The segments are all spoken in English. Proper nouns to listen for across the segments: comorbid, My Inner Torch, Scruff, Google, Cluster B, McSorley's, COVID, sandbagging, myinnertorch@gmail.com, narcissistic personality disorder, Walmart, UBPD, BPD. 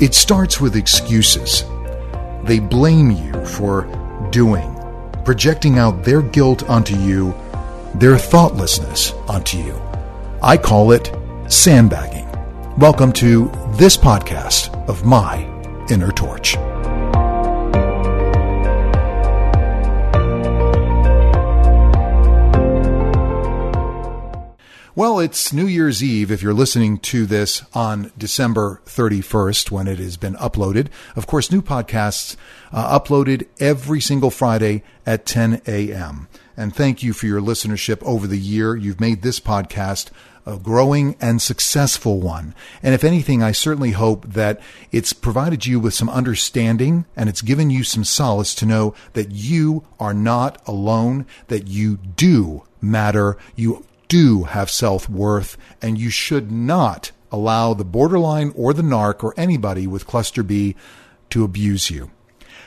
It starts with excuses. They blame you for doing, projecting out their guilt onto you, their thoughtlessness onto you. I call it sandbagging. Welcome to this podcast of My Inner Torch. Well, it's New Year's Eve if you're listening to this on December 31st when it has been uploaded. Of course, new podcasts uploaded every single Friday at 10 a.m. And thank you for your listenership over the year. You've made this podcast a growing and successful one. And if anything, I certainly hope that it's provided you with some understanding and it's given you some solace to know that you are not alone, that you do matter, you do have self-worth, and you should not allow the borderline or the narc or anybody with cluster B to abuse you.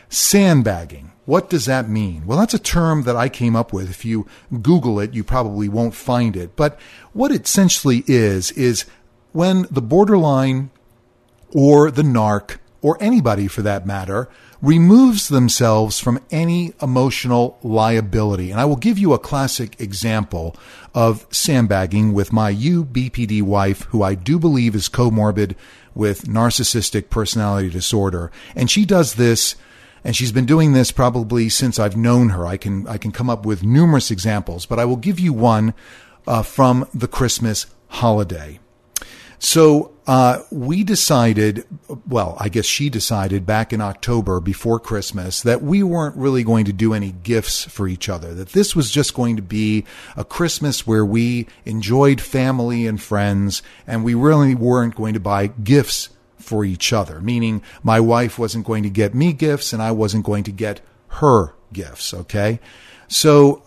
Sandbagging. What does that mean? Well, that's a term that I came up with. If you Google it, you probably won't find it. But what it essentially is when the borderline or the narc or anybody for that matter removes themselves from any emotional liability. And I will give you a classic example of sandbagging with my UBPD wife, who I do believe is comorbid with narcissistic personality disorder. And she does this, and she's been doing this probably since I've known her. I can come up with numerous examples, but I will give you one from the Christmas holiday. So we decided, well, I guess she decided back in October before Christmas that we weren't really going to do any gifts for each other, that this was just going to be a Christmas where we enjoyed family and friends, and we really weren't going to buy gifts for each other, meaning my wife wasn't going to get me gifts and I wasn't going to get her gifts, okay? So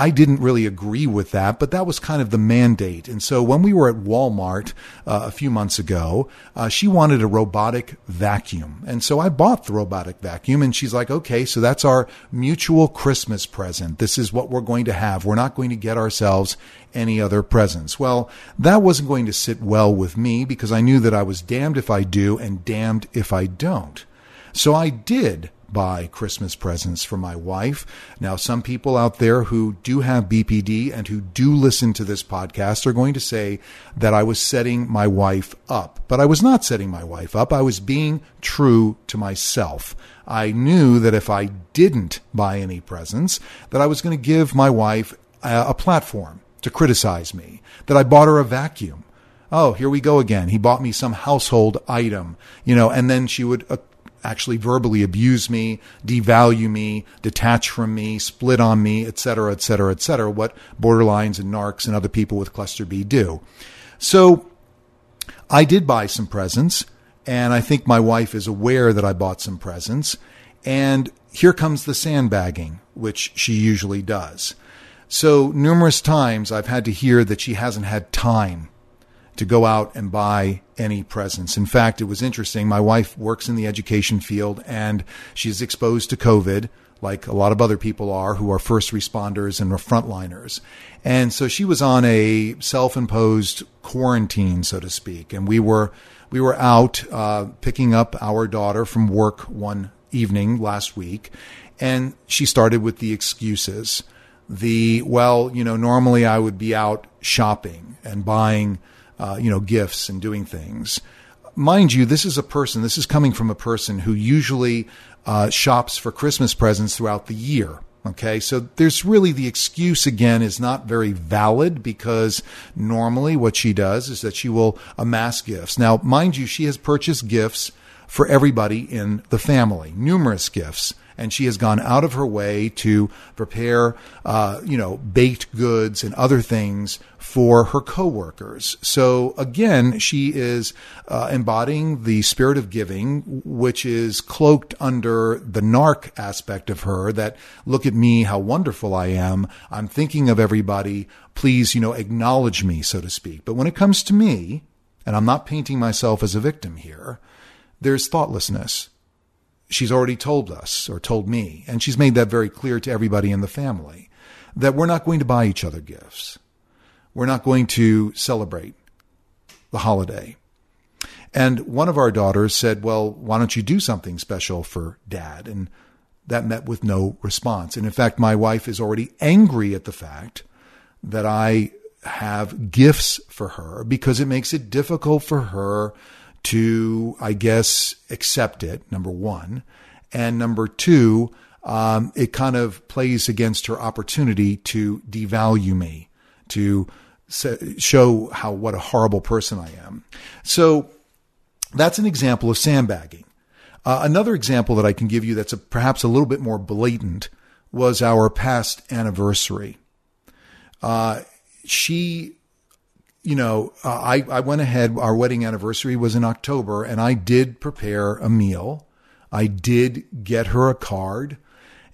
I didn't really agree with that, but that was kind of the mandate. And so when we were at Walmart a few months ago, she wanted a robotic vacuum. And so I bought the robotic vacuum, and she's like, okay, so that's our mutual Christmas present. This is what we're going to have. We're not going to get ourselves any other presents. Well, that wasn't going to sit well with me because I knew that I was damned if I do and damned if I don't. So I did buy Christmas presents for my wife. Now, some people out there who do have BPD and who do listen to this podcast are going to say that I was setting my wife up, but I was not setting my wife up. I was being true to myself. I knew that if I didn't buy any presents, that I was going to give my wife a platform to criticize me, that I bought her a vacuum. Oh, here we go again. He bought me some household item, and then she would actually verbally abuse me, devalue me, detach from me, split on me, etc., etc., etc., what borderlines and narcs and other people with cluster B do. So I did buy some presents, and I think my wife is aware that I bought some presents. And here comes the sandbagging, which she usually does. So numerous times I've had to hear that she hasn't had time to go out and buy any presents. In fact, it was interesting. My wife works in the education field, and she's exposed to COVID, like a lot of other people are who are first responders and frontliners. And so she was on a self-imposed quarantine, so to speak. And we were out picking up our daughter from work one evening last week, and she started with the excuses. Normally I would be out shopping and buying gifts and doing things. Mind you, this is coming from a person who usually shops for Christmas presents throughout the year. Okay. So there's really the excuse again is not very valid because normally what she does is that she will amass gifts. Now, mind you, she has purchased gifts for everybody in the family, numerous gifts. And she has gone out of her way to prepare, baked goods and other things for her coworkers. So again, she is embodying the spirit of giving, which is cloaked under the narc aspect of her that, look at me, how wonderful I am. I'm thinking of everybody. Please, acknowledge me, so to speak. But when it comes to me, and I'm not painting myself as a victim here, there's thoughtlessness. She's already told us or told me, and she's made that very clear to everybody in the family, that we're not going to buy each other gifts. We're not going to celebrate the holiday. And one of our daughters said, well, why don't you do something special for Dad? And that met with no response. And in fact, my wife is already angry at the fact that I have gifts for her because it makes it difficult for her to, I guess, accept it, number one. And number two, it kind of plays against her opportunity to devalue me, to show what a horrible person I am. So that's an example of sandbagging. Another example that I can give you that's perhaps a little bit more blatant was our past anniversary. I went ahead. Our wedding anniversary was in October, and I did prepare a meal. I did get her a card,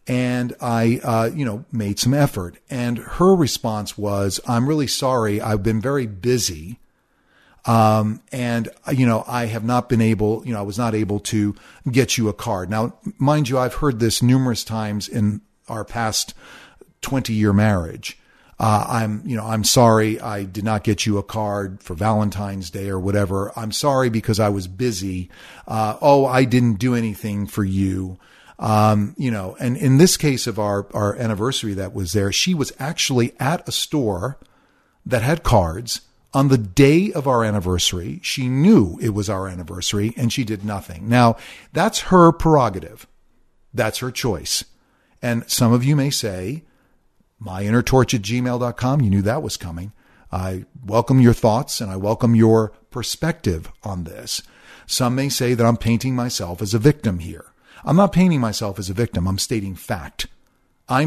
and I, made some effort. And her response was, I'm really sorry. I've been very busy. I have not been able, I was not able to get you a card. Now, mind you, I've heard this numerous times in our past 20-year marriage. I'm sorry. I did not get you a card for Valentine's Day or whatever. I'm sorry because I was busy. I didn't do anything for you. And in this case of our anniversary that was there, she was actually at a store that had cards on the day of our anniversary. She knew it was our anniversary and she did nothing. Now that's her prerogative. That's her choice. And some of you may say, myinnertorch@gmail.com. You knew that was coming. I welcome your thoughts and I welcome your perspective on this. Some may say that I'm painting myself as a victim here. I'm not painting myself as a victim. I'm stating fact. I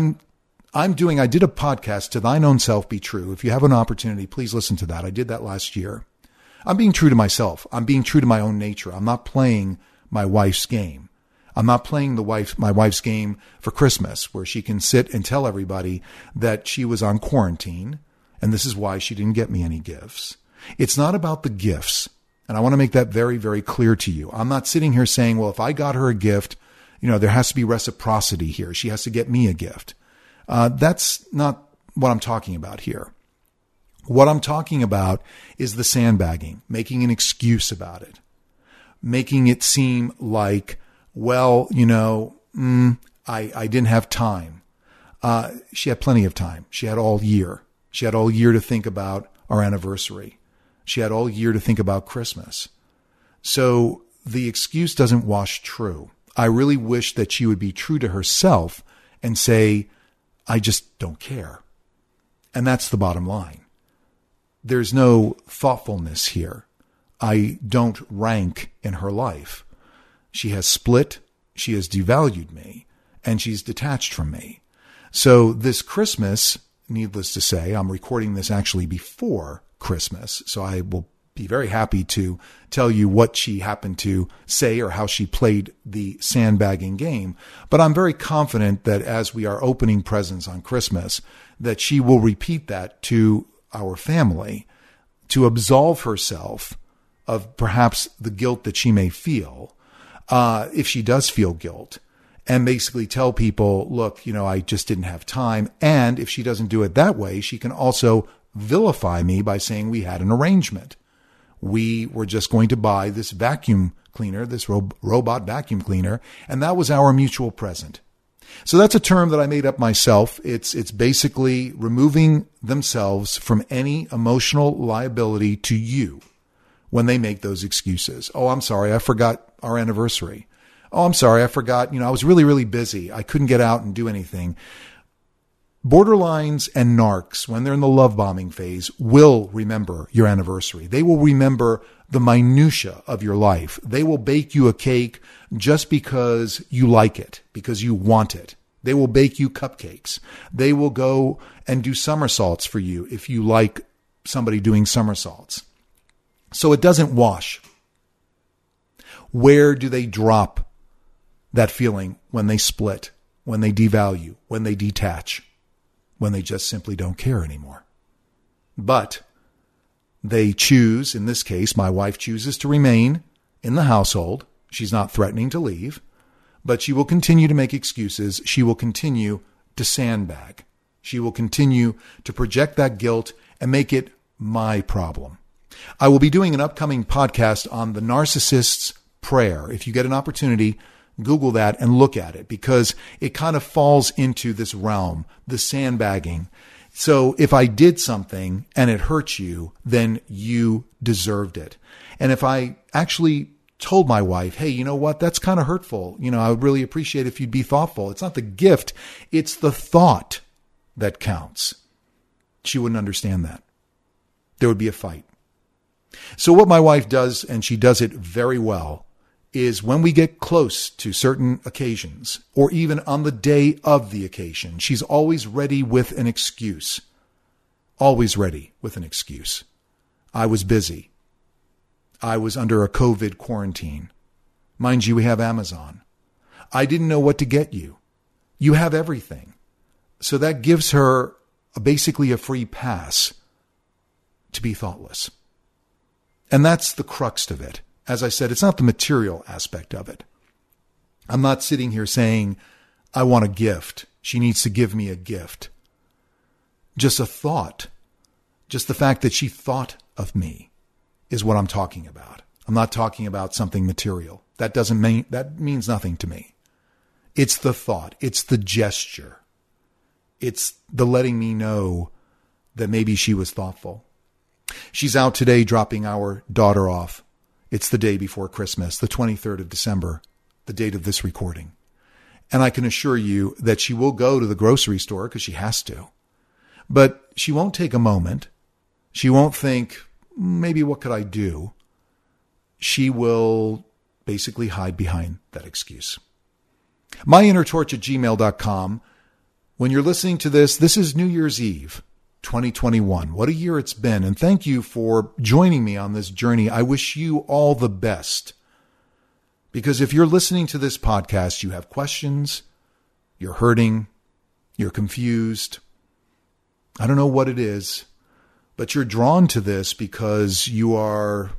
did a podcast, To Thine Own Self Be True. If you have an opportunity, please listen to that. I did that last year. I'm being true to myself. I'm being true to my own nature. I'm not playing my wife's game. I'm not playing my wife's game for Christmas, where she can sit and tell everybody that she was on quarantine and this is why she didn't get me any gifts. It's not about the gifts. And I want to make that very, very clear to you. I'm not sitting here saying, well, if I got her a gift, there has to be reciprocity here. She has to get me a gift. That's not what I'm talking about here. What I'm talking about is the sandbagging, making an excuse about it, making it seem like, well, I didn't have time. She had plenty of time. She had all year. She had all year to think about our anniversary. She had all year to think about Christmas. So the excuse doesn't wash true. I really wish that she would be true to herself and say, I just don't care. And that's the bottom line. There's no thoughtfulness here. I don't rank in her life. She has split. She has devalued me and she's detached from me. So this Christmas, needless to say, I'm recording this actually before Christmas. So I will be very happy to tell you what she happened to say or how she played the sandbagging game. But I'm very confident that as we are opening presents on Christmas, that she will repeat that to our family to absolve herself of perhaps the guilt that she may feel, if she does feel guilt, and basically tell people, look, I just didn't have time. And if she doesn't do it that way, she can also vilify me by saying we had an arrangement. We were just going to buy this vacuum cleaner, this robot vacuum cleaner, and that was our mutual present. So that's a term that I made up myself. It's basically removing themselves from any emotional liability to you when they make those excuses. Oh, I'm sorry, I forgot our anniversary. Oh, I'm sorry, I forgot, I was really, really busy. I couldn't get out and do anything. Borderlines and narcs, when they're in the love bombing phase, will remember your anniversary. They will remember the minutia of your life. They will bake you a cake just because you like it, because you want it. They will bake you cupcakes. They will go and do somersaults for you if you like somebody doing somersaults. So it doesn't wash. Where do they drop that feeling? When they split, when they devalue, when they detach, when they just simply don't care anymore. But they choose, in this case, my wife chooses to remain in the household. She's not threatening to leave, but she will continue to make excuses. She will continue to sandbag. She will continue to project that guilt and make it my problem. I will be doing an upcoming podcast on the narcissist's prayer. If you get an opportunity, Google that and look at it, because it kind of falls into this realm, the sandbagging. So if I did something and it hurt you, then you deserved it. And if I actually told my wife, hey, you know what? That's kind of hurtful. You know, I would really appreciate if you'd be thoughtful. It's not the gift. It's the thought that counts. She wouldn't understand that. There would be a fight. So what my wife does, and she does it very well, is when we get close to certain occasions, or even on the day of the occasion, she's always ready with an excuse. Always ready with an excuse. I was busy. I was under a COVID quarantine. Mind you, we have Amazon. I didn't know what to get you. You have everything. So that gives her basically a free pass to be thoughtless. And that's the crux of it. As I said, it's not the material aspect of it. I'm not sitting here saying, I want a gift. She needs to give me a gift. Just a thought. Just the fact that she thought of me is what I'm talking about. I'm not talking about something material. That means nothing to me. It's the thought. It's the gesture. It's the letting me know that maybe she was thoughtful. She's out today dropping our daughter off. It's the day before Christmas, the 23rd of December, the date of this recording. And I can assure you that she will go to the grocery store because she has to, but she won't take a moment. She won't think, maybe what could I do? She will basically hide behind that excuse. myinnertorch@gmail.com. When you're listening to this, this is New Year's Eve, 2021. What a year it's been. And thank you for joining me on this journey. I wish you all the best, because if you're listening to this podcast, you have questions, you're hurting, you're confused. I don't know what it is, but you're drawn to this because you are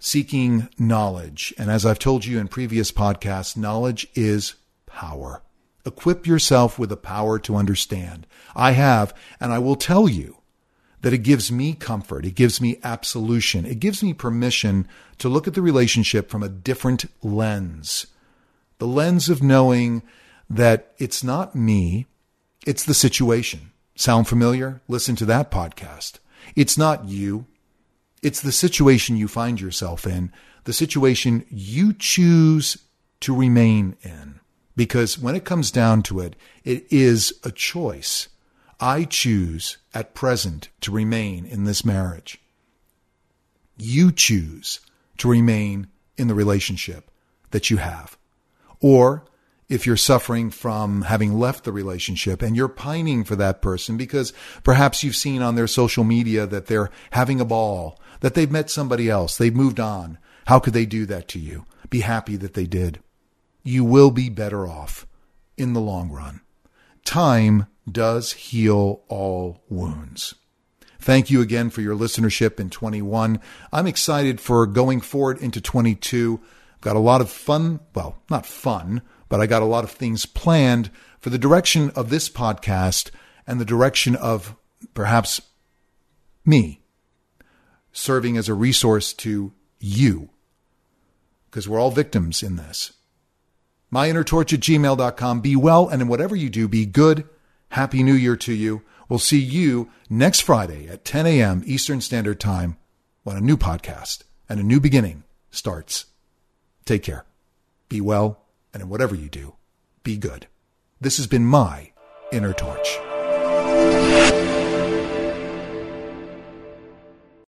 seeking knowledge. And as I've told you in previous podcasts, knowledge is power. Equip yourself with the power to understand. I have, and I will tell you that it gives me comfort. It gives me absolution. It gives me permission to look at the relationship from a different lens. The lens of knowing that it's not me, it's the situation. Sound familiar? Listen to that podcast. It's not you. It's the situation you find yourself in, the situation you choose to remain in. Because when it comes down to it, it is a choice. I choose at present to remain in this marriage. You choose to remain in the relationship that you have. Or if you're suffering from having left the relationship and you're pining for that person because perhaps you've seen on their social media that they're having a ball, that they've met somebody else, they've moved on. How could they do that to you? Be happy that they did. You will be better off in the long run. Time does heal all wounds. Thank you again for your listenership in 21. I'm excited for going forward into 22. I've got a lot of fun. Well, not fun, but I got a lot of things planned for the direction of this podcast and the direction of perhaps me serving as a resource to you, because we're all victims in this. myinnertorch@gmail.com. Be well, and in whatever you do, be good. Happy New Year to you. We'll see you next Friday at 10 a.m. Eastern Standard Time when a new podcast and a new beginning starts. Take care. Be well, and in whatever you do, be good. This has been My Inner Torch.